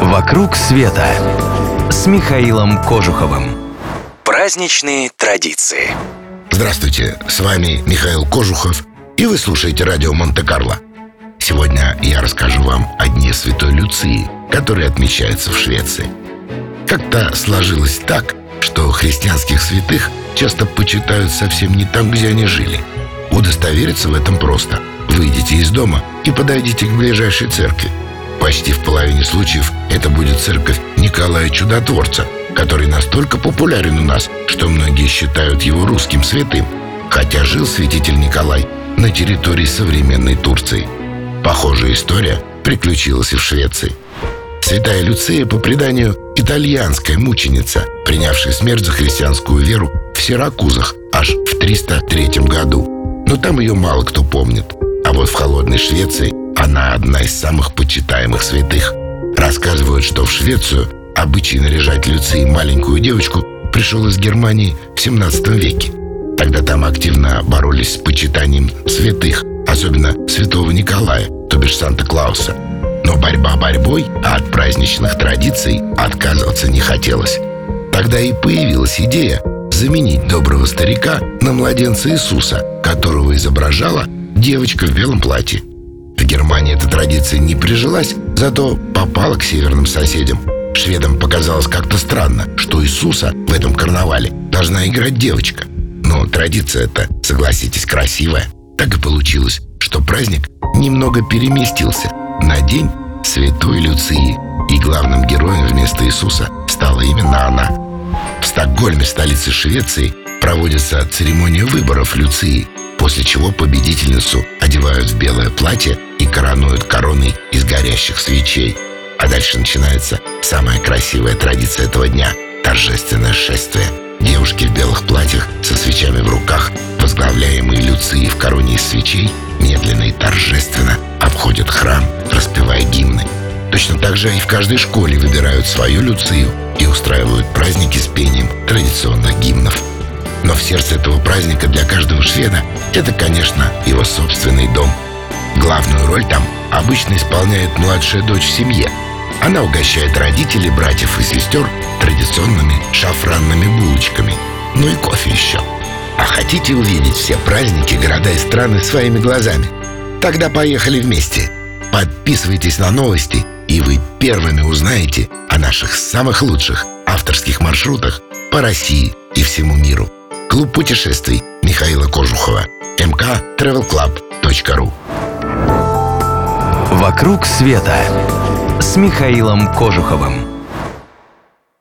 «Вокруг света» с Михаилом Кожуховым. Праздничные традиции. Здравствуйте, с вами Михаил Кожухов, и вы слушаете радио Монте-Карло. Сегодня я расскажу вам о Дне Святой Люции, который отмечается в Швеции. Как-то сложилось так, что христианских святых часто почитают совсем не там, где они жили. Удостовериться в этом просто. Выйдите из дома и подойдите к ближайшей церкви. Почти в половине случаев это будет церковь Николая Чудотворца, который настолько популярен у нас, что многие считают его русским святым, хотя жил святитель Николай на территории современной Турции. Похожая история приключилась и в Швеции. Святая Люция, по преданию, итальянская мученица, принявшая смерть за христианскую веру в Сиракузах аж в 303 году. Но там ее мало кто помнит. А вот в холодной Швеции она одна из самых почитаемых святых. Рассказывают, что в Швецию обычай наряжать Люции маленькую девочку пришел из Германии в 17 веке. Тогда там активно боролись с почитанием святых, особенно святого Николая, то бишь Санта-Клауса. Но борьба борьбой, а от праздничных традиций отказываться не хотелось. Тогда и появилась идея заменить доброго старика на младенца Иисуса, которого изображала девочка в белом платье. В Германии эта традиция не прижилась, зато попала к северным соседям. Шведам показалось как-то странно, что Иисуса в этом карнавале должна играть девочка. Но традиция-то, согласитесь, красивая. Так и получилось, что праздник немного переместился на День Святой Люции, и главным героем вместо Иисуса стала именно она. В Стокгольме, столице Швеции, проводится церемония выборов Люции, после чего победительницу одевают в белое платье и коронуют короной из горящих свечей. А дальше начинается самая красивая традиция этого дня – торжественное шествие. Девушки в белых платьях со свечами в руках, возглавляемые Люцией в короне из свечей, медленно и торжественно обходят храм, распевая гимны. Точно так же и в каждой школе выбирают свою Люцию и устраивают праздники с пением традиционных гимнов. Но в сердце этого праздника для каждого шведа это, конечно, его собственный дом. Главную роль там обычно исполняет младшая дочь в семье. Она угощает родителей, братьев и сестер традиционными шафранными булочками, ну и кофе еще. А хотите увидеть все праздники, города и страны своими глазами? Тогда поехали вместе. Подписывайтесь на новости, и вы первыми узнаете о наших самых лучших авторских маршрутах по России и всему миру. Клуб путешествий Михаила Кожухова. mktravelclub.ru. «Вокруг света» с Михаилом Кожуховым.